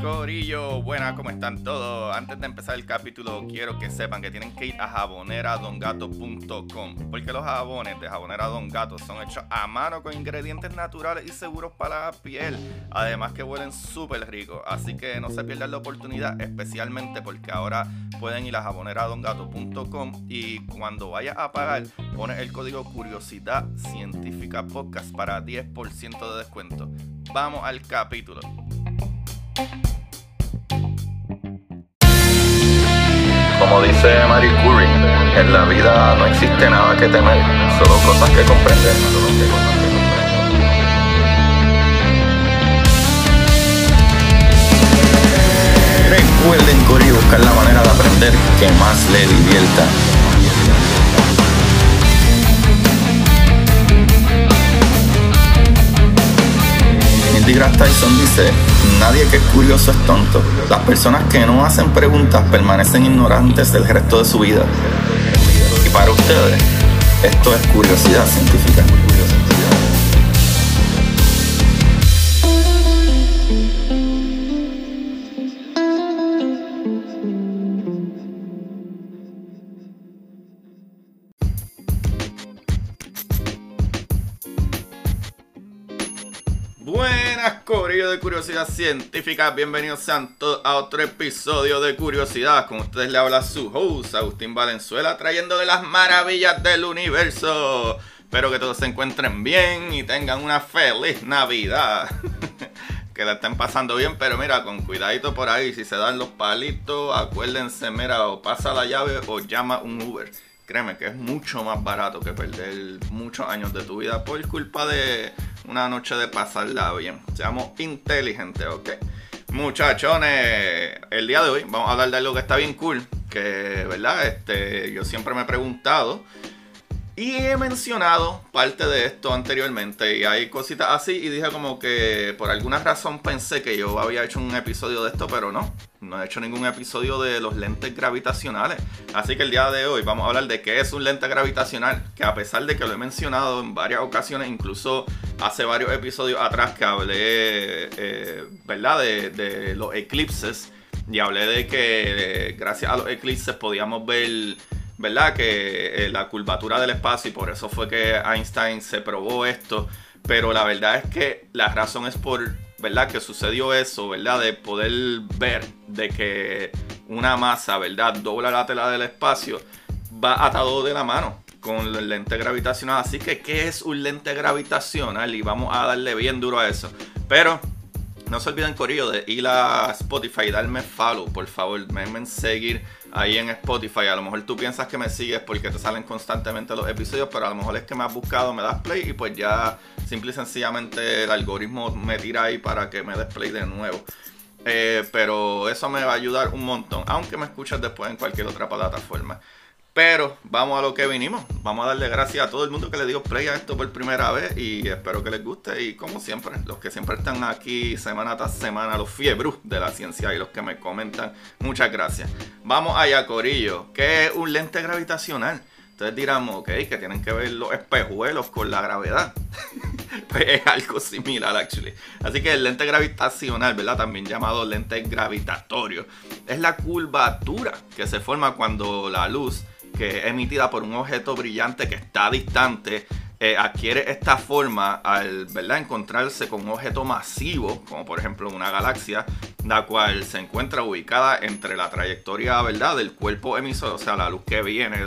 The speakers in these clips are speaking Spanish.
Corillo, buenas, ¿cómo están todos? Antes de empezar el capítulo, quiero que sepan que tienen que ir a jaboneradongato.com, porque los jabones de Jabonera Don Gato son hechos a mano con ingredientes naturales y seguros para la piel, además que huelen súper ricos, así que no se pierdan la oportunidad, especialmente porque ahora pueden ir a jaboneradongato.com y cuando vayas a pagar, pones el código Curiosidad Científica Podcast para 10% de descuento. Vamos al capítulo. Como dice Marie Curie, en la vida no existe nada que temer, solo cosas que comprender. Recuerden, Curie, buscar la manera de aprender que más le divierta. Neil deGrasse Tyson dice: nadie que es curioso es tonto. Las personas que no hacen preguntas permanecen ignorantes el resto de su vida. Y para ustedes, esto es curiosidad científica. Corillo de Curiosidad Científica, bienvenidos sean todos a otro episodio de Curiosidad. Con ustedes le habla su host, Agustín Valenzuela, trayéndole las maravillas del universo. Espero que todos se encuentren bien y tengan una feliz Navidad. Que la estén pasando bien, pero mira, con cuidadito por ahí. Si se dan los palitos, acuérdense, mira, o pasa la llave o llama un Uber. Créeme que es mucho más barato que perder muchos años de tu vida por culpa de una noche de pasarla bien. Seamos inteligentes, ¿ok? Muchachones, el día de hoy vamos a hablar de algo que está bien cool, que, ¿verdad? Yo siempre me he preguntado y he mencionado parte de esto anteriormente y hay cositas así y dije como que por alguna razón pensé que yo había hecho un episodio de esto, pero no he hecho ningún episodio de los lentes gravitacionales. Así que el día de hoy vamos a hablar de qué es un lente gravitacional, que a pesar de que lo he mencionado en varias ocasiones, incluso hace varios episodios atrás que hablé ¿verdad? De los eclipses, y hablé de que gracias a los eclipses podíamos ver, ¿verdad?, que la curvatura del espacio, y por eso fue que Einstein se probó esto. Pero la verdad es que la razón es por, ¿verdad?, que sucedió eso, ¿verdad?, de poder ver de que una masa, ¿verdad?, dobla la tela del espacio, va atado de la mano con el lente gravitacional. Así que, ¿qué es un lente gravitacional? Y vamos a darle bien duro a eso. Pero no se olviden, corillo, de ir a Spotify y darme follow, por favor. Denme seguir ahí en Spotify. A lo mejor tú piensas que me sigues porque te salen constantemente los episodios, pero a lo mejor es que me has buscado, me das play y pues ya simple y sencillamente el algoritmo me tira ahí para que me des play de nuevo. Pero eso me va a ayudar un montón, aunque me escuches después en cualquier otra plataforma. Pero vamos a lo que vinimos. Vamos a darle gracias a todo el mundo que le dio play a esto por primera vez y espero que les guste. Y como siempre, los que siempre están aquí semana tras semana, los fiebrus de la ciencia y los que me comentan, muchas gracias. Vamos allá, corillo. ¿Qué es un lente gravitacional? Entonces dirán, ok, que tienen que ver los espejuelos con la gravedad. Pues es algo similar, actually. Así que el lente gravitacional, ¿verdad?, también llamado lente gravitatorio, es la curvatura que se forma cuando la luz, que es emitida por un objeto brillante que está distante, adquiere esta forma al, ¿verdad?, encontrarse con un objeto masivo, como por ejemplo una galaxia, la cual se encuentra ubicada entre la trayectoria, ¿verdad?, del cuerpo emisor, o sea, la luz que viene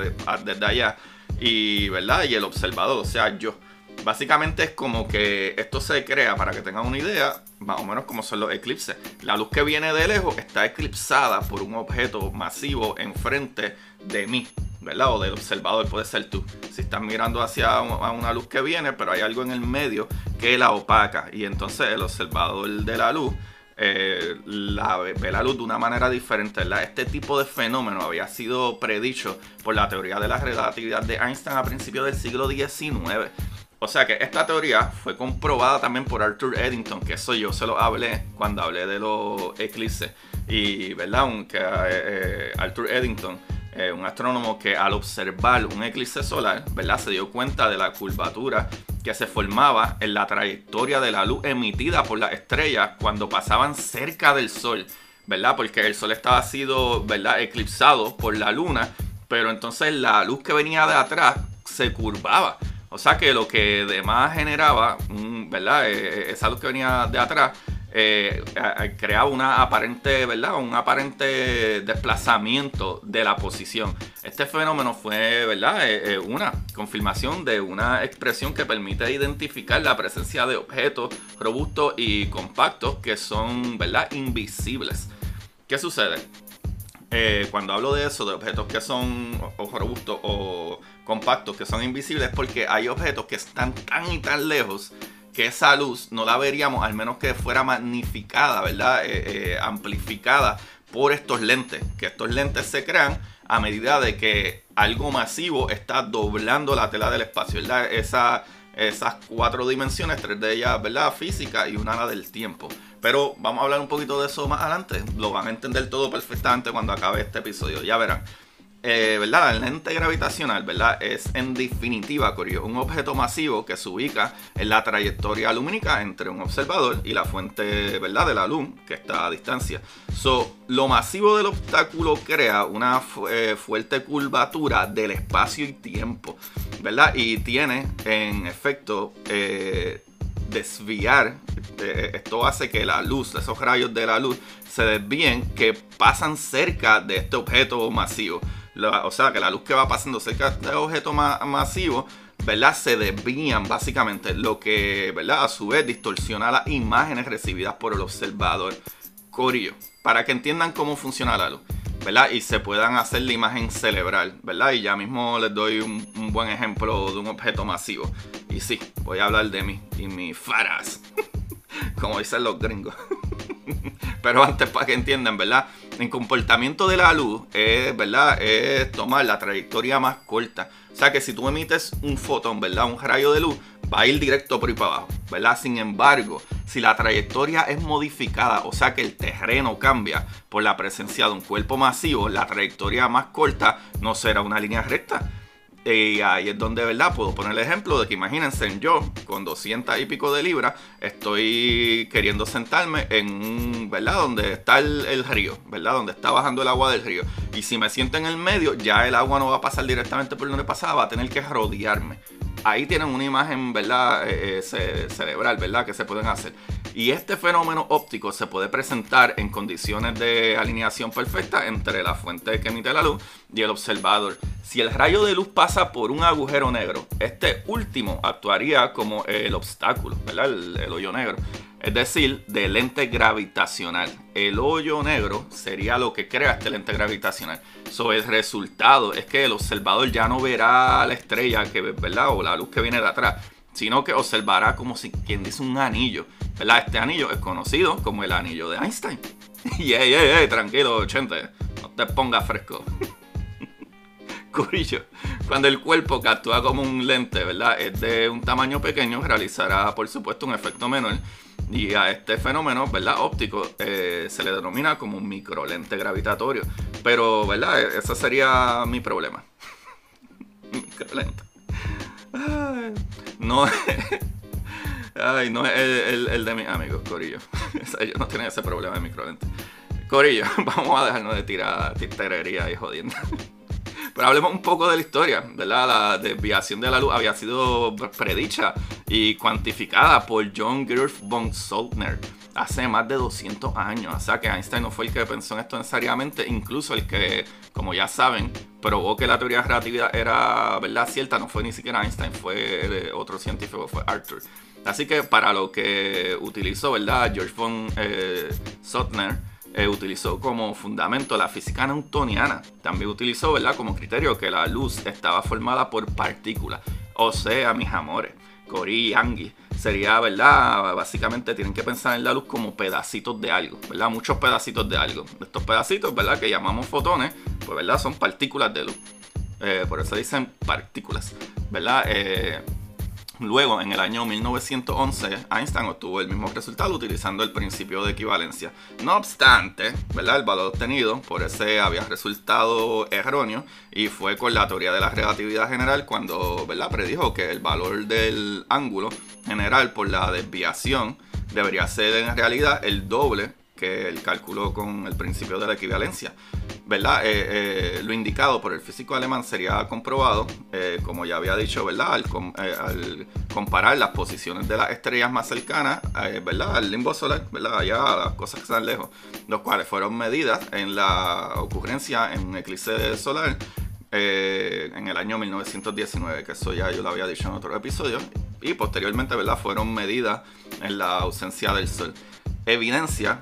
desde allá, y, ¿verdad?, y el observador, o sea, yo. Básicamente es como que esto se crea, para que tengan una idea, más o menos como son los eclipses. La luz que viene de lejos está eclipsada por un objeto masivo enfrente de mí, ¿verdad?, o del observador, puede ser tú. Si estás mirando hacia una luz que viene, pero hay algo en el medio que la opaca, y entonces el observador de la luz ve la luz de una manera diferente, ¿verdad? Este tipo de fenómeno había sido predicho por la teoría de la relatividad de Einstein a principios del siglo XIX. O sea que esta teoría fue comprobada también por Arthur Eddington, que eso yo se lo hablé cuando hablé de los eclipses. Y, ¿verdad?, aunque Arthur Eddington un astrónomo que al observar un eclipse solar, ¿verdad?, se dio cuenta de la curvatura que se formaba en la trayectoria de la luz emitida por las estrellas cuando pasaban cerca del Sol, ¿verdad? Porque el Sol estaba sido, ¿verdad?, eclipsado por la Luna, pero entonces la luz que venía de atrás se curvaba. O sea que lo que demás generaba, ¿verdad?, esa luz que venía de atrás creaba una aparente, ¿verdad?, un aparente desplazamiento de la posición. Este fenómeno fue, ¿verdad?, una confirmación de una expresión que permite identificar la presencia de objetos robustos y compactos que son, ¿verdad?, invisibles. ¿Qué sucede? Cuando hablo de eso, de objetos que son o robustos o compactos que son invisibles, es porque hay objetos que están tan y tan lejos que esa luz no la veríamos, al menos que fuera magnificada, ¿verdad?, amplificada por estos lentes. Que estos lentes se crean a medida de que algo masivo está doblando la tela del espacio, ¿verdad? Esas cuatro dimensiones, tres de ellas, ¿verdad?, física y una del tiempo. Pero vamos a hablar un poquito de eso más adelante. Lo van a entender todo perfectamente cuando acabe este episodio, ya verán. ¿Verdad? El lente gravitacional, ¿verdad?, es en definitiva, curioso, un objeto masivo que se ubica en la trayectoria lumínica entre un observador y la fuente, ¿verdad?, de la luz, que está a distancia. Lo masivo del obstáculo crea una fuerte curvatura del espacio y tiempo, ¿verdad?, y tiene, en efecto, desviar. Esto hace que la luz, esos rayos de la luz, se desvíen, que pasan cerca de este objeto masivo. O sea, que la luz que va pasando cerca de este objeto masivo, ¿verdad?, se desvían básicamente, lo que, ¿verdad?, a su vez distorsiona las imágenes recibidas por el observador. Corillo, para que entiendan cómo funciona la luz, ¿verdad?, y se puedan hacer la imagen cerebral, ¿verdad? Y ya mismo les doy un buen ejemplo de un objeto masivo. Y sí, voy a hablar de mí y mis faras, como dicen los gringos. Pero antes, para que entiendan, ¿verdad?, el comportamiento de la luz es, ¿verdad?, es tomar la trayectoria más corta. O sea que si tú emites un fotón, ¿verdad?, un rayo de luz, va a ir directo por ahí para abajo, ¿verdad? Sin embargo, si la trayectoria es modificada, o sea que el terreno cambia por la presencia de un cuerpo masivo, la trayectoria más corta no será una línea recta. Y ahí es donde, ¿verdad?, puedo poner el ejemplo de que imagínense yo con 200 y pico de libras estoy queriendo sentarme en un, ¿verdad?, donde está el río, ¿verdad?, donde está bajando el agua del río. Y si me siento en el medio, ya el agua no va a pasar directamente por donde pasaba, va a tener que rodearme. Ahí tienen una imagen, ¿verdad?, cerebral, ¿verdad?, que se pueden hacer. Y este fenómeno óptico se puede presentar en condiciones de alineación perfecta entre la fuente que emite la luz y el observador. Si el rayo de luz pasa por un agujero negro, este último actuaría como el obstáculo, ¿verdad?, el hoyo negro, es decir, del lente gravitacional. El hoyo negro sería lo que crea este lente gravitacional. El resultado es que el observador ya no verá la estrella que, ¿verdad?, o la luz que viene de atrás, sino que observará como si quien dice un anillo, ¿verdad? Este anillo es conocido como el anillo de Einstein. Y tranquilo, gente, no te pongas fresco. Curillo, cuando el cuerpo que actúa como un lente, ¿verdad?, es de un tamaño pequeño, realizará por supuesto un efecto menor. Y a este fenómeno, ¿verdad?, óptico se le denomina como un microlente gravitatorio. Pero, ¿verdad?, ese sería mi problema. Microlente. Ay, no, ay, no es el de mis amigos, corillo. Ellos no tienen ese problema de microlente. Corillo, vamos a dejarnos de tirar titerería y jodiendo. Pero hablemos un poco de la historia, ¿verdad? La desviación de la luz había sido predicha y cuantificada por John Gerth von Soldner hace más de 200 años. O sea que Einstein no fue el que pensó en esto necesariamente, incluso el que, como ya saben, probó que la teoría de la relatividad era, ¿verdad?, cierta, no fue ni siquiera Einstein, fue otro científico, fue Arthur. Así que para lo que utilizó, ¿verdad?, Gerth von Soldner, utilizó como fundamento la física newtoniana. También utilizó, ¿verdad?, como criterio que la luz estaba formada por partículas. O sea, mis amores, Cori y Angie, sería, ¿verdad?, básicamente tienen que pensar en la luz como pedacitos de algo, ¿verdad?, muchos pedacitos de algo. Estos pedacitos, ¿verdad?, que llamamos fotones, pues, ¿verdad?, son partículas de luz. Por eso dicen partículas, ¿verdad? Luego, en el año 1911, Einstein obtuvo el mismo resultado utilizando el principio de equivalencia. No obstante, ¿verdad?, el valor obtenido por ese había resultado erróneo, y fue con la teoría de la relatividad general cuando, ¿verdad?, predijo que el valor del ángulo general por la desviación debería ser en realidad el doble que el cálculo con el principio de la equivalencia, ¿verdad? Lo indicado por el físico alemán sería comprobado, como ya había dicho, ¿verdad?, al comparar las posiciones de las estrellas más cercanas, ¿verdad?, al limbo solar, ¿verdad?, allá a las cosas que están lejos, los cuales fueron medidas en la ocurrencia en un eclipse solar en el año 1919, que eso ya yo lo había dicho en otro episodio, y posteriormente, ¿verdad?, fueron medidas en la ausencia del sol. Evidencia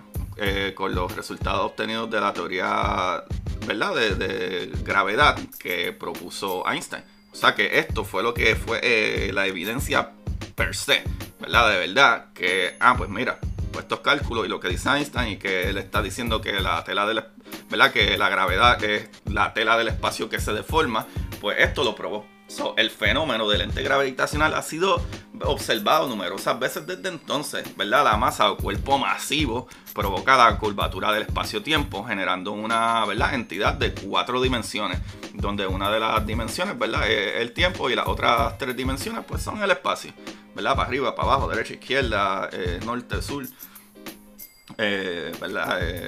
con los resultados obtenidos de la teoría, ¿verdad?, de gravedad que propuso Einstein. O sea que esto fue lo que fue la evidencia per se, ¿verdad?, de verdad, que, pues mira, pues estos cálculos y lo que dice Einstein, y que él está diciendo que la gravedad es la tela del espacio que se deforma, pues esto lo probó. So, el fenómeno del ente gravitacional ha sido observado numerosas veces desde entonces, ¿verdad? La masa o cuerpo masivo provoca la curvatura del espacio-tiempo, generando una, ¿verdad?, entidad de 4 dimensiones, donde una de las dimensiones, ¿verdad?, es el tiempo, y las otras 3 dimensiones pues son el espacio, ¿verdad?, para arriba, para abajo, derecha, izquierda, norte, sur, ¿verdad?,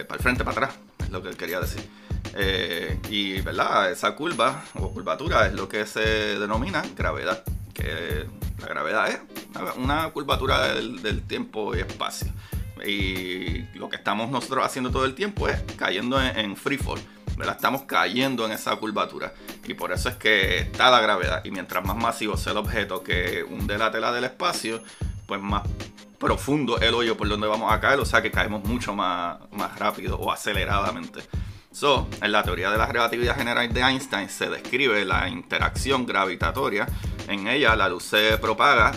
para el frente, para atrás, es lo que él quería decir. Y, ¿verdad?, esa curva o curvatura es lo que se denomina gravedad, que la gravedad es una curvatura del tiempo y espacio, y lo que estamos nosotros haciendo todo el tiempo es cayendo en free fall, ¿verdad?, estamos cayendo en esa curvatura, y por eso es que está la gravedad, y mientras más masivo sea el objeto que hunde la tela del espacio, pues más profundo el hoyo por donde vamos a caer, o sea que caemos mucho más rápido o aceleradamente. So, en la teoría de la relatividad general de Einstein se describe la interacción gravitatoria. En ella la luz se propaga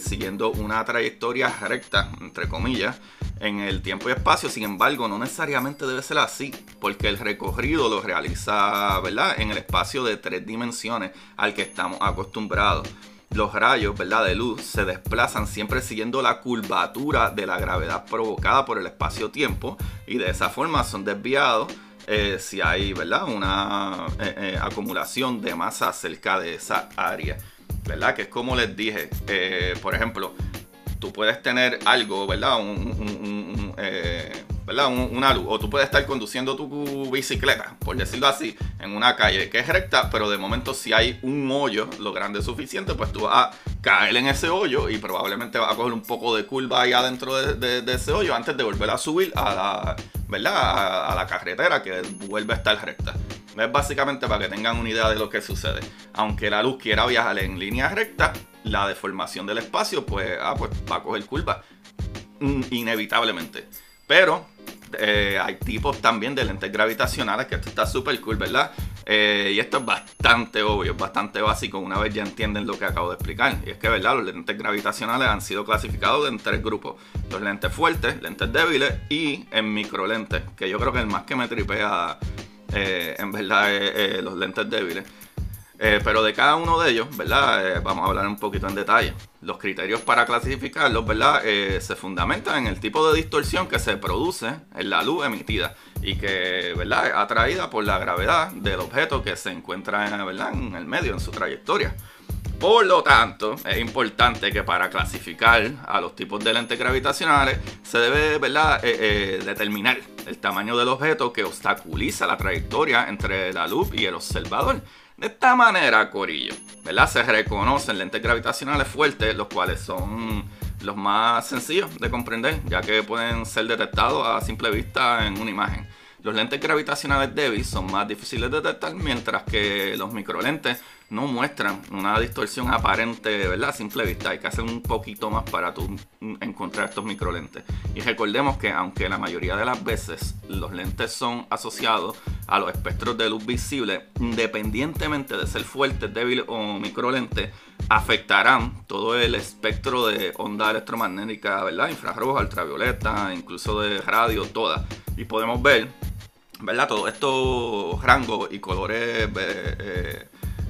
siguiendo una trayectoria recta, entre comillas, en el tiempo y espacio. Sin embargo, no necesariamente debe ser así, porque el recorrido lo realiza, ¿verdad?, en el espacio de 3 dimensiones al que estamos acostumbrados. Los rayos, ¿verdad?, de luz se desplazan siempre siguiendo la curvatura de la gravedad provocada por el espacio-tiempo, y de esa forma son desviados si hay, ¿verdad?, una acumulación de masa cerca de esa área, ¿verdad?, que es como les dije, por ejemplo, tú puedes tener algo, ¿verdad?, una luz, o tú puedes estar conduciendo tu bicicleta, por decirlo así, en una calle que es recta, pero de momento si hay un hoyo lo grande suficiente, pues tú vas a caer en ese hoyo, y probablemente vas a coger un poco de curva ahí adentro de ese hoyo antes de volver a subir a la, ¿verdad?, a la carretera, que vuelve a estar recta. Es básicamente para que tengan una idea de lo que sucede. Aunque la luz quiera viajar en línea recta, la deformación del espacio pues, pues va a coger curva inevitablemente. Pero hay tipos también de lentes gravitacionales, que esto está súper cool, ¿verdad? Y esto es bastante obvio, es bastante básico una vez ya entienden lo que acabo de explicar. Y es que, ¿verdad?, los lentes gravitacionales han sido clasificados en 3 grupos. Los lentes fuertes, lentes débiles y en microlentes, que yo creo que el más que me tripea en verdad es los lentes débiles. Pero de cada uno de ellos, ¿verdad?, vamos a hablar un poquito en detalle. Los criterios para clasificarlos, ¿verdad?, se fundamentan en el tipo de distorsión que se produce en la luz emitida y que, ¿verdad?, es atraída por la gravedad del objeto que se encuentra, ¿verdad?, en el medio, en su trayectoria. Por lo tanto, es importante que para clasificar a los tipos de lentes gravitacionales se debe, ¿verdad?, determinar el tamaño del objeto que obstaculiza la trayectoria entre la luz y el observador. De esta manera, corillo, ¿verdad?, se reconocen lentes gravitacionales fuertes, los cuales son los más sencillos de comprender, ya que pueden ser detectados a simple vista en una imagen. Los lentes gravitacionales débiles son más difíciles de detectar, mientras que los microlentes no muestran una distorsión aparente, ¿verdad?, a simple vista. Hay que hacer un poquito más para encontrar estos microlentes. Y recordemos que aunque la mayoría de las veces los lentes son asociados a los espectros de luz visible, independientemente de ser fuertes, débiles o microlentes, afectarán todo el espectro de onda electromagnética, ¿verdad?, infrarroja, ultravioleta, incluso de radio, todas. Y podemos ver, ¿verdad?, todos estos rangos y colores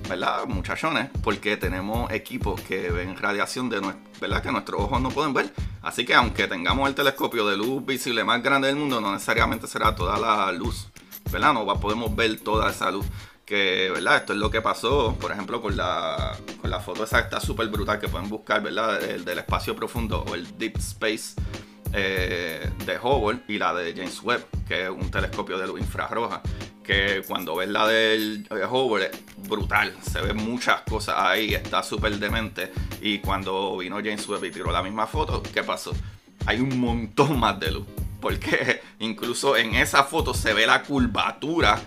¿verdad?, muchachones, porque tenemos equipos que ven radiación de ¿verdad?, que nuestros ojos no pueden ver. Así que aunque tengamos el telescopio de luz visible más grande del mundo, no necesariamente será toda la luz, ¿verdad? No podemos ver toda esa luz. Que, ¿verdad?, esto es lo que pasó, por ejemplo, con la foto exacta súper brutal que pueden buscar, ¿verdad?, el del espacio profundo o el Deep Space de Hubble, y la de James Webb, que es un telescopio de luz infrarroja, que cuando ves la del Hubble es brutal, se ven muchas cosas ahí, está súper demente. Y cuando vino James Webb y tiró la misma foto, ¿qué pasó? Hay un montón más de luz, porque incluso en esa foto se ve la curvatura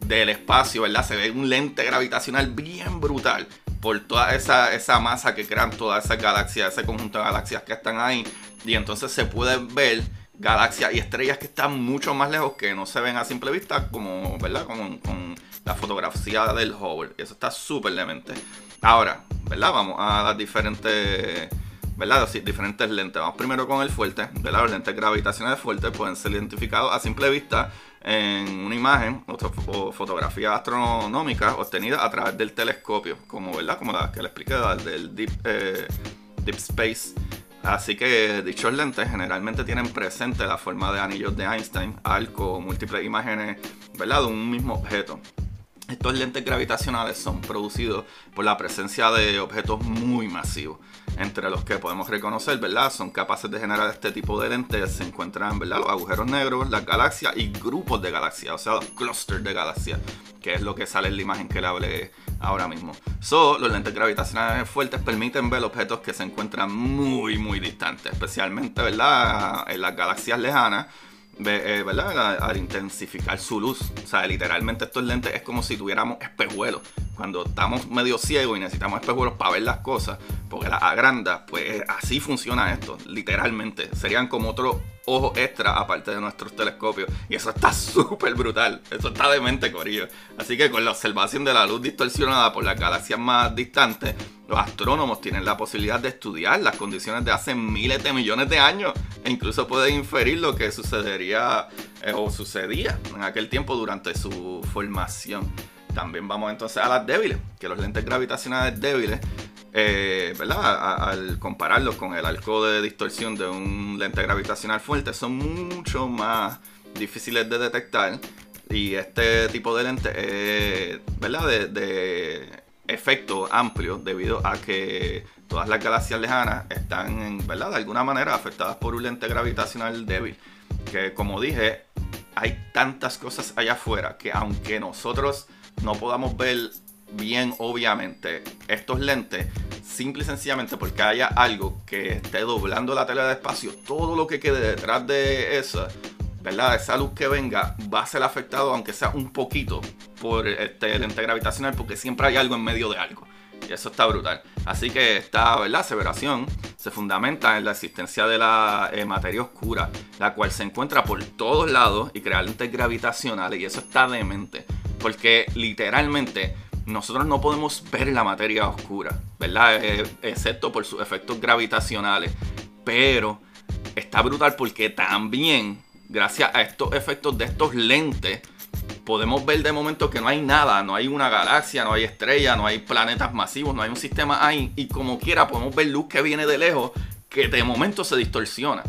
del espacio, ¿verdad? Se ve un lente gravitacional bien brutal por toda esa masa que crean todas esas galaxias, ese conjunto de galaxias que están ahí. Y entonces se pueden ver galaxias y estrellas que están mucho más lejos, que no se ven a simple vista, como, ¿verdad?, con la fotografía del Hubble. Eso está súper demente. Ahora, ¿verdad?, vamos a las diferentes, ¿verdad?, así, diferentes lentes. Vamos primero con el fuerte, ¿verdad? Los lentes gravitacionales fuertes pueden ser identificados a simple vista en una imagen o fotografía astronómica obtenida a través del telescopio, como, ¿verdad?, como la que le expliqué, la del Deep Space. Así que dichos lentes generalmente tienen presente la forma de anillos de Einstein, arco, múltiples imágenes, ¿verdad?, de un mismo objeto. Estos lentes gravitacionales son producidos por la presencia de objetos muy masivos, entre los que podemos reconocer, ¿verdad?, son capaces de generar este tipo de lentes. Se encuentran, ¿verdad?, los agujeros negros, las galaxias y grupos de galaxias, o sea, los clusters de galaxias, que es lo que sale en la imagen que le hablé ahora mismo. Los lentes gravitacionales fuertes permiten ver objetos que se encuentran muy, muy distantes, especialmente, ¿verdad?, en las galaxias lejanas, ¿verdad?, al intensificar su luz. O sea, literalmente estos lentes es como si tuviéramos espejuelos. Cuando estamos medio ciegos y necesitamos espejuelos para ver las cosas, porque las agrandas, pues así funciona esto, literalmente. Serían como otro ojo extra aparte de nuestros telescopios. Y eso está súper brutal. Eso está demente, corillo. Así que con la observación de la luz distorsionada por las galaxias más distantes, los astrónomos tienen la posibilidad de estudiar las condiciones de hace miles de millones de años, e incluso pueden inferir lo que sucedería o sucedía en aquel tiempo durante su formación. También vamos entonces a las débiles, que los lentes gravitacionales débiles, ¿verdad?, al compararlos con el arco de distorsión de un lente gravitacional fuerte, son mucho más difíciles de detectar. Y este tipo de lente, ¿verdad?, de efecto amplio, debido a que todas las galaxias lejanas están, ¿verdad?, de alguna manera afectadas por un lente gravitacional débil. Que, como dije, hay tantas cosas allá afuera que, aunque nosotros no podamos ver bien, obviamente, estos lentes, simple y sencillamente porque haya algo que esté doblando la tela de espacio, todo lo que quede detrás de esa, ¿verdad?, esa luz que venga va a ser afectado, aunque sea un poquito, por este lente gravitacional, porque siempre hay algo en medio de algo. Y eso está brutal. Así que esta, ¿verdad?, aseveración se fundamenta en la existencia de la materia oscura, la cual se encuentra por todos lados y crea lentes gravitacionales. Y eso está demente, porque literalmente nosotros no podemos ver la materia oscura, ¿verdad?, excepto por sus efectos gravitacionales. Pero está brutal porque también, gracias a estos efectos de estos lentes, podemos ver de momento que no hay nada, no hay una galaxia, no hay estrella, no hay planetas masivos, no hay un sistema ahí, y como quiera podemos ver luz que viene de lejos, que de momento se distorsiona.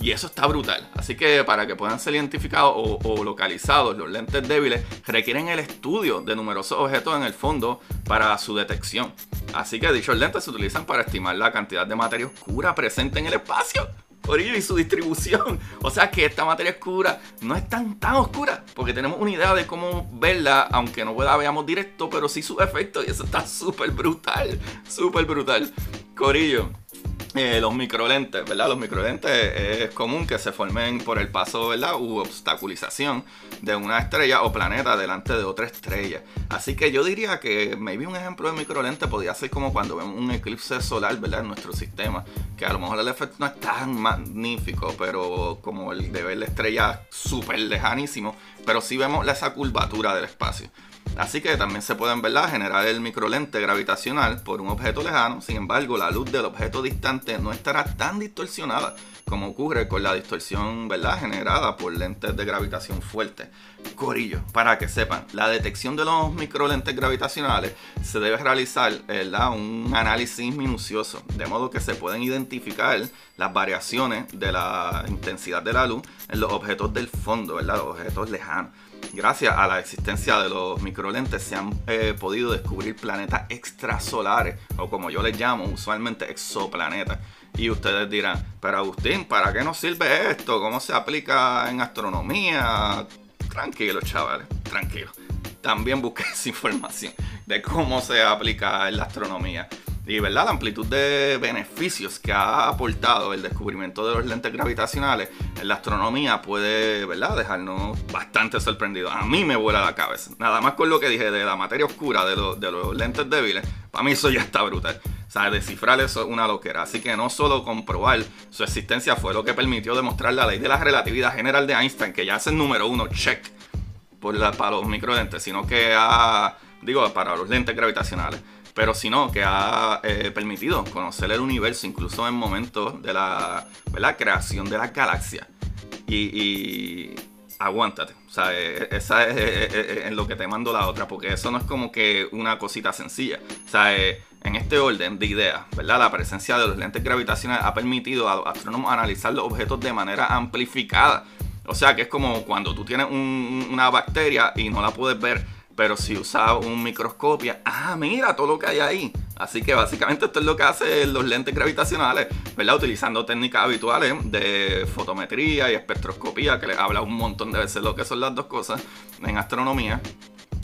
Y eso está brutal. Así que para que puedan ser identificados o localizados, los lentes débiles requieren el estudio de numerosos objetos en el fondo para su detección. Así que dichos lentes se utilizan para estimar la cantidad de materia oscura presente en el espacio, y su distribución. O sea que esta materia oscura no es tan oscura, porque tenemos una idea de cómo verla, aunque no la veamos directo, pero sí sus efectos. Y eso está súper brutal, súper brutal, corillo. Los microlentes, ¿verdad? Los microlentes es común que se formen por el paso, ¿verdad?, u obstaculización de una estrella o planeta delante de otra estrella. Así que yo diría que maybe un ejemplo de microlente podría ser como cuando vemos un eclipse solar, ¿verdad?, en nuestro sistema, que a lo mejor el efecto no es tan magnífico, pero como el de ver la estrella súper lejanísimo, pero sí vemos esa curvatura del espacio. Así que también se pueden, ¿verdad?, generar el microlente gravitacional por un objeto lejano. Sin embargo, la luz del objeto distante no estará tan distorsionada como ocurre con la distorsión, ¿verdad?, generada por lentes de gravitación fuerte. Corillo, para que sepan, la detección de los microlentes gravitacionales se debe realizar, ¿verdad?, un análisis minucioso, de modo que se pueden identificar las variaciones de la intensidad de la luz en los objetos del fondo, ¿verdad?, los objetos lejanos. Gracias a la existencia de los microlentes se han podido descubrir planetas extrasolares, o como yo les llamo usualmente, exoplanetas. Y ustedes dirán, pero Agustín, ¿para qué nos sirve esto? ¿Cómo se aplica en astronomía? Tranquilos, chavales, tranquilos. También busqué esa información de cómo se aplica en la astronomía. Y, ¿verdad?, la amplitud de beneficios que ha aportado el descubrimiento de los lentes gravitacionales en la astronomía puede, ¿verdad?, dejarnos bastante sorprendidos. A mí me vuela la cabeza. Nada más con lo que dije de la materia oscura de los lentes débiles, para mí eso ya está brutal. O sea, descifrar eso es una loquera. Así que no solo comprobar su existencia fue lo que permitió demostrar la ley de la relatividad general de Einstein, que ya es el número 1, check, para los microlentes, sino que para los lentes gravitacionales. Pero sino que ha permitido conocer el universo, incluso en momentos de la creación de las galaxias. Y aguántate, o sea, esa es en lo que te mando la otra, porque eso no es como que una cosita sencilla. O sea, en este orden de ideas, ¿verdad?, la presencia de los lentes gravitacionales ha permitido a los astrónomos analizar los objetos de manera amplificada. O sea, que es como cuando tú tienes una bacteria y no la puedes ver, pero si usaba un microscopio, mira todo lo que hay ahí. Así que básicamente esto es lo que hacen los lentes gravitacionales, ¿verdad?, utilizando técnicas habituales de fotometría y espectroscopía, que les habla un montón de veces lo que son las dos cosas en astronomía.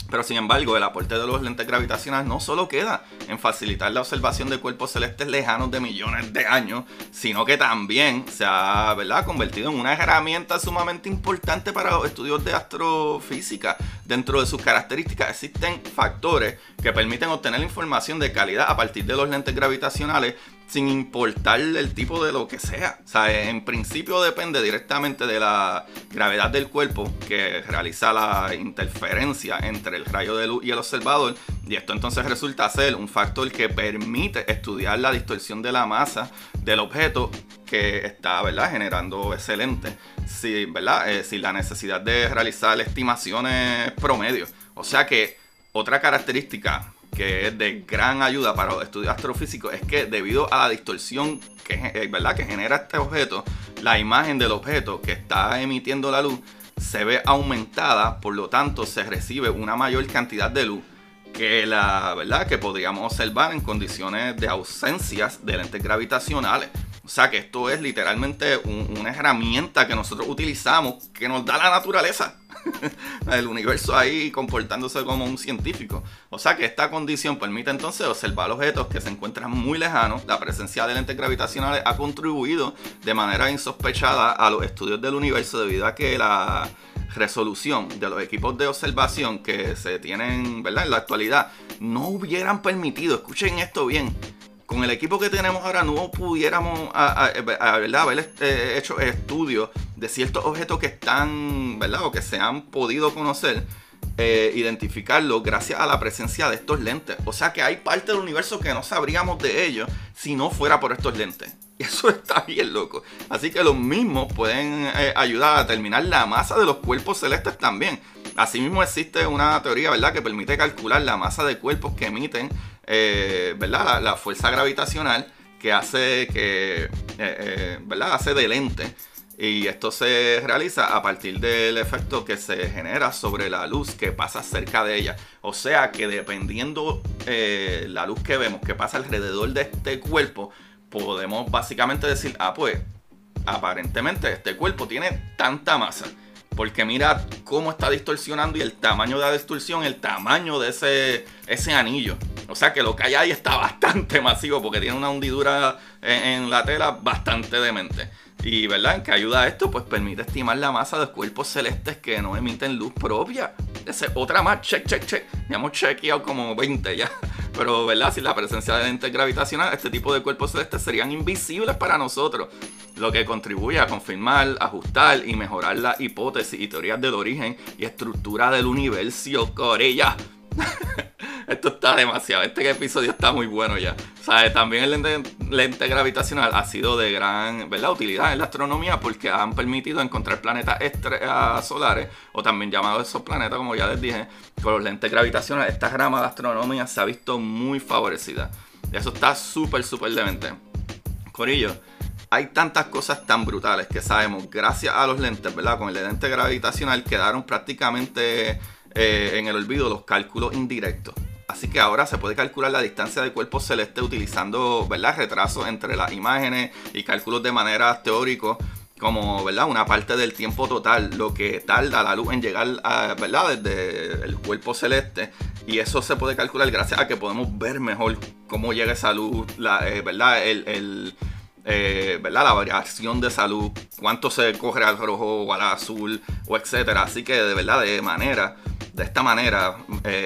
Pero sin embargo, el aporte de los lentes gravitacionales no solo queda en facilitar la observación de cuerpos celestes lejanos de millones de años, sino que también se ha, ¿verdad?, convertido en una herramienta sumamente importante para los estudios de astrofísica. Dentro de sus características existen factores que permiten obtener información de calidad a partir de los lentes gravitacionales, sin importar el tipo de lo que sea. O sea, en principio depende directamente de la gravedad del cuerpo, que realiza la interferencia entre el rayo de luz y el observador, y esto entonces resulta ser un factor que permite estudiar la distorsión de la masa del objeto que está, ¿verdad?, generando ese lente, sin la necesidad de realizar estimaciones promedio. O sea que otra característica que es de gran ayuda para los estudios astrofísicos es que, debido a la distorsión que genera este objeto, la imagen del objeto que está emitiendo la luz se ve aumentada, por lo tanto se recibe una mayor cantidad de luz que que podríamos observar en condiciones de ausencias de lentes gravitacionales. O sea que esto es literalmente una herramienta que nosotros utilizamos, que nos da la naturaleza, el universo ahí comportándose como un científico. O sea que esta condición permite entonces observar objetos que se encuentran muy lejanos. La presencia de lentes gravitacionales ha contribuido de manera insospechada a los estudios del universo, debido a que la resolución de los equipos de observación que se tienen, ¿verdad?, en la actualidad, no hubieran permitido, escuchen esto bien, con el equipo que tenemos ahora no pudiéramos haber hecho estudios de ciertos objetos que están, ¿verdad?, o que se han podido conocer, identificarlos gracias a la presencia de estos lentes. O sea que hay parte del universo que no sabríamos de ellos si no fuera por estos lentes. Y eso está bien loco. Así que los mismos pueden ayudar a determinar la masa de los cuerpos celestes también. Asimismo existe una teoría, ¿verdad?, que permite calcular la masa de cuerpos que emiten la fuerza gravitacional que hace que hace de lente, y esto se realiza a partir del efecto que se genera sobre la luz que pasa cerca de ella. O sea que dependiendo la luz que vemos que pasa alrededor de este cuerpo, podemos básicamente decir, pues aparentemente este cuerpo tiene tanta masa, porque mira cómo está distorsionando, y el tamaño de la distorsión, el tamaño de ese anillo. O sea que lo que hay ahí está bastante masivo, porque tiene una hundidura en la tela bastante demente. Y ¿verdad? ¿En qué ayuda esto? Pues permite estimar la masa de cuerpos celestes que no emiten luz propia. Esa es otra más, check. Ya hemos chequeado como 20 ya. Pero ¿verdad? Sin la presencia de lentes gravitacional, este tipo de cuerpos celestes serían invisibles para nosotros, lo que contribuye a confirmar, ajustar y mejorar las hipótesis y teorías del origen y estructura del universo, Corella. Esto está demasiado, este episodio está muy bueno ya. O sea, también el lente gravitacional ha sido de gran, ¿verdad?, utilidad en la astronomía, porque han permitido encontrar planetas solares, o también llamados esos planetas, como ya les dije. Con los lentes gravitacionales, esta rama de astronomía se ha visto muy favorecida. Eso está súper demente. Corillo, hay tantas cosas tan brutales que sabemos gracias a los lentes, ¿verdad? Con el lente gravitacional quedaron prácticamente en el olvido los cálculos indirectos. Así que ahora se puede calcular la distancia de cuerpos celestes utilizando, ¿verdad?, retrasos entre las imágenes y cálculos de manera teórica, como, ¿verdad?, una parte del tiempo total, lo que tarda la luz en llegar a, ¿verdad?, desde el cuerpo celeste. Y eso se puede calcular gracias a que podemos ver mejor cómo llega esa luz, ¿verdad?, ¿verdad?, la variación de esa luz, cuánto se corre al rojo o al azul, o etcétera. Así que de verdad, de esta manera,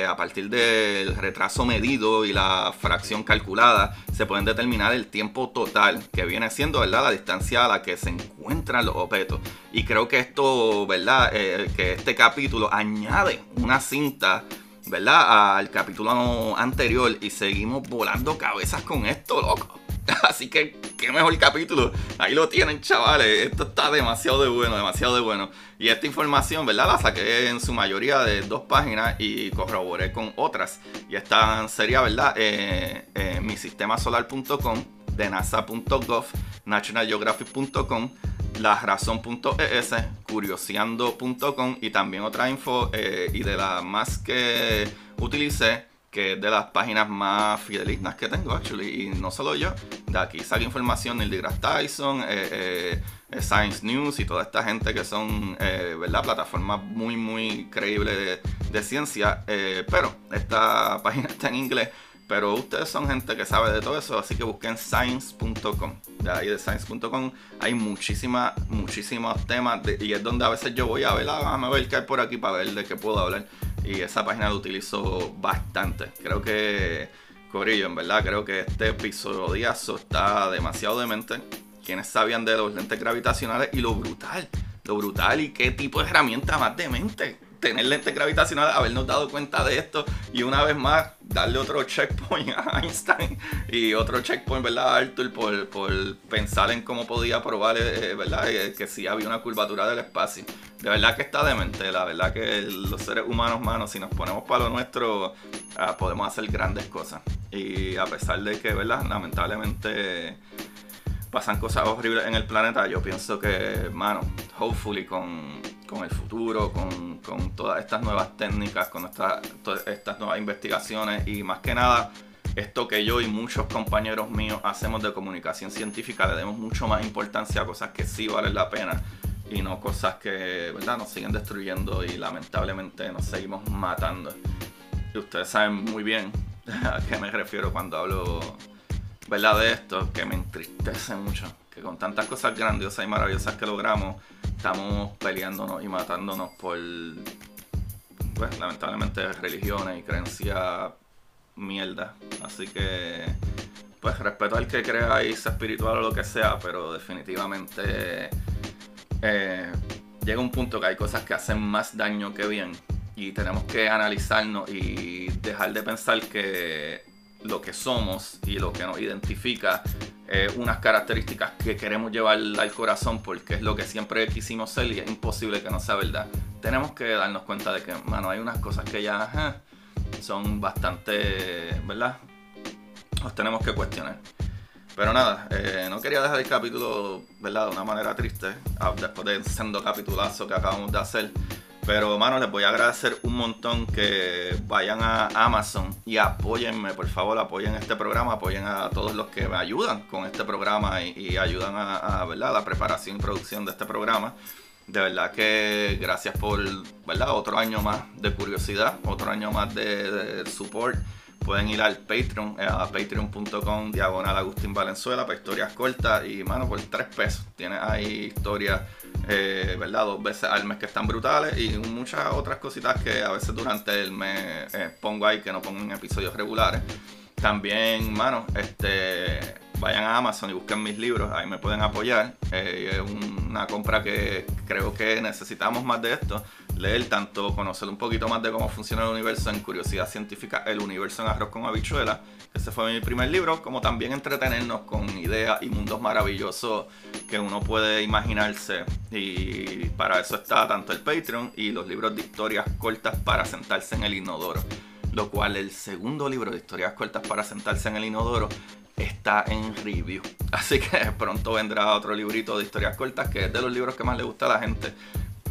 a partir del retraso medido y la fracción calculada, se pueden determinar el tiempo total, que viene siendo, ¿verdad?, la distancia a la que se encuentran los objetos. Y creo que esto, ¿verdad?, que este capítulo añade una cinta, ¿verdad?, al capítulo anterior, y seguimos volando cabezas con esto, loco. Así que qué mejor capítulo. Ahí lo tienen, chavales. Esto está demasiado de bueno. Y esta información, ¿verdad?, la saqué en su mayoría de 2 páginas y corroboré con otras. Y esta sería, ¿verdad?, misistemasolar.com, de nasa.gov, nationalgeographic.com, larazón.es, curioseando.com, y también otra info, y de las más que utilicé, que es de las páginas más fidelistas que tengo, actually. Y no solo yo, de aquí saco información Neil deGrasse Tyson, Science News y toda esta gente que son, ¿verdad?, plataformas muy creíbles de ciencia. Pero esta página está en inglés, pero ustedes son gente que sabe de todo eso, así que busquen science.com. De ahí de science.com hay muchísimos temas, y es donde a veces yo voy a ver, déjame ver qué hay por aquí para ver de qué puedo hablar. Y esa página la utilizo bastante. Creo que, corillo, en verdad, creo que este episodio está demasiado demente. ¿Quiénes sabían de los lentes gravitacionales? Y lo brutal y qué tipo de herramienta más demente tener lentes gravitacionales, habernos dado cuenta de esto, y una vez más darle otro checkpoint a Einstein y otro checkpoint, ¿verdad?, a Arthur por pensar en cómo podía probar, ¿verdad?, que si había una curvatura del espacio. De verdad que está demente. La verdad que los seres humanos, mano, si nos ponemos para lo nuestro, podemos hacer grandes cosas. Y a pesar de que, ¿verdad?, lamentablemente pasan cosas horribles en el planeta, yo pienso que, mano, hopefully con el futuro, con todas estas nuevas técnicas, con todas estas nuevas investigaciones, y más que nada, esto que yo y muchos compañeros míos hacemos de comunicación científica, le demos mucho más importancia a cosas que sí valen la pena, y no cosas que, ¿verdad?, nos siguen destruyendo y lamentablemente nos seguimos matando. Y ustedes saben muy bien a qué me refiero cuando hablo, ¿verdad?, de esto, que me entristece mucho, que con tantas cosas grandiosas y maravillosas que logramos, estamos peleándonos y matándonos por, pues, lamentablemente, religiones y creencias mierda. Así que, pues, respeto al que crea y sea espiritual o lo que sea, pero definitivamente llega un punto que hay cosas que hacen más daño que bien, y tenemos que analizarnos y dejar de pensar que lo que somos y lo que nos identifica, unas características que queremos llevar al corazón porque es lo que siempre quisimos ser, y es imposible que no sea verdad. Tenemos que darnos cuenta de que, mano, hay unas cosas que ya son bastante, ¿verdad?, nos tenemos que cuestionar. Pero nada, no quería dejar el capítulo, ¿verdad?, de una manera triste, después del sendo capitulazo que acabamos de hacer. Pero, mano, les voy a agradecer un montón que vayan a Amazon y apóyenme, por favor, apoyen este programa, apoyen a todos los que me ayudan con este programa y ayudan a, ¿verdad?, la preparación y producción de este programa. De verdad que gracias por, ¿verdad?, otro año más de curiosidad, otro año más de support. pueden ir al Patreon, a patreon.com/AgustinValenzuela para historias cortas. Y, mano, por 3 pesos tienes ahí historias, ¿verdad? 2 veces al mes que están brutales, y muchas otras cositas que a veces durante el mes pongo ahí, que no pongo en episodios regulares. También, mano, vayan a Amazon y busquen mis libros, ahí me pueden apoyar. Es una compra que creo que necesitamos más de esto, leer tanto, conocer un poquito más de cómo funciona el universo en Curiosidad Científica, El Universo en Arroz con Habichuela, que ese fue mi primer libro, como también entretenernos con ideas y mundos maravillosos que uno puede imaginarse, y para eso está tanto el Patreon y los libros de historias cortas para sentarse en el inodoro, lo cual el segundo libro de historias cortas para sentarse en el inodoro está en review, así que pronto vendrá otro librito de historias cortas que es de los libros que más le gusta a la gente.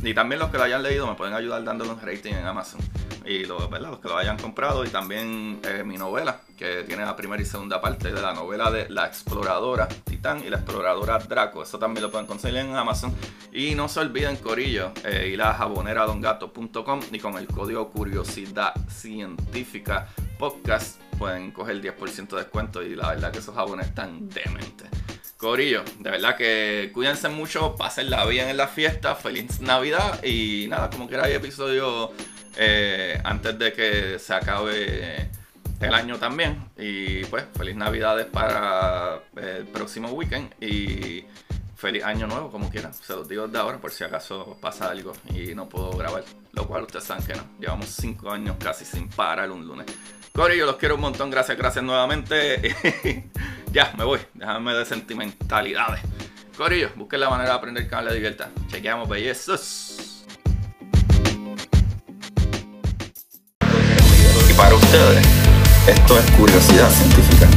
Y también los que lo hayan leído me pueden ayudar dándole un rating en Amazon, y los que lo hayan comprado. Y también mi novela, que tiene la primera y segunda parte de la novela de La Exploradora Titán y La Exploradora Draco, eso también lo pueden conseguir en Amazon. Y no se olviden, corillo, ir a jaboneradongato.com y con el código Curiosidad Científica Podcast pueden coger 10% de descuento, y la verdad que esos jabones están dementes. Corillo, de verdad que cuídense mucho, pásenla bien en la fiesta, feliz Navidad, y nada, como quiera hay episodio antes de que se acabe el año también, y pues feliz Navidades para el próximo weekend y feliz año nuevo, como quieran, se los digo de ahora por si acaso pasa algo y no puedo grabar, lo cual ustedes saben que no, llevamos 5 años casi sin parar un lunes. Corillo, los quiero un montón, gracias nuevamente. Ya, me voy, déjame de sentimentalidades. Corillo, busquen la manera de aprender que les divierta. Chequeamos, bellezas. Y para ustedes, esto es Curiosidad Científica.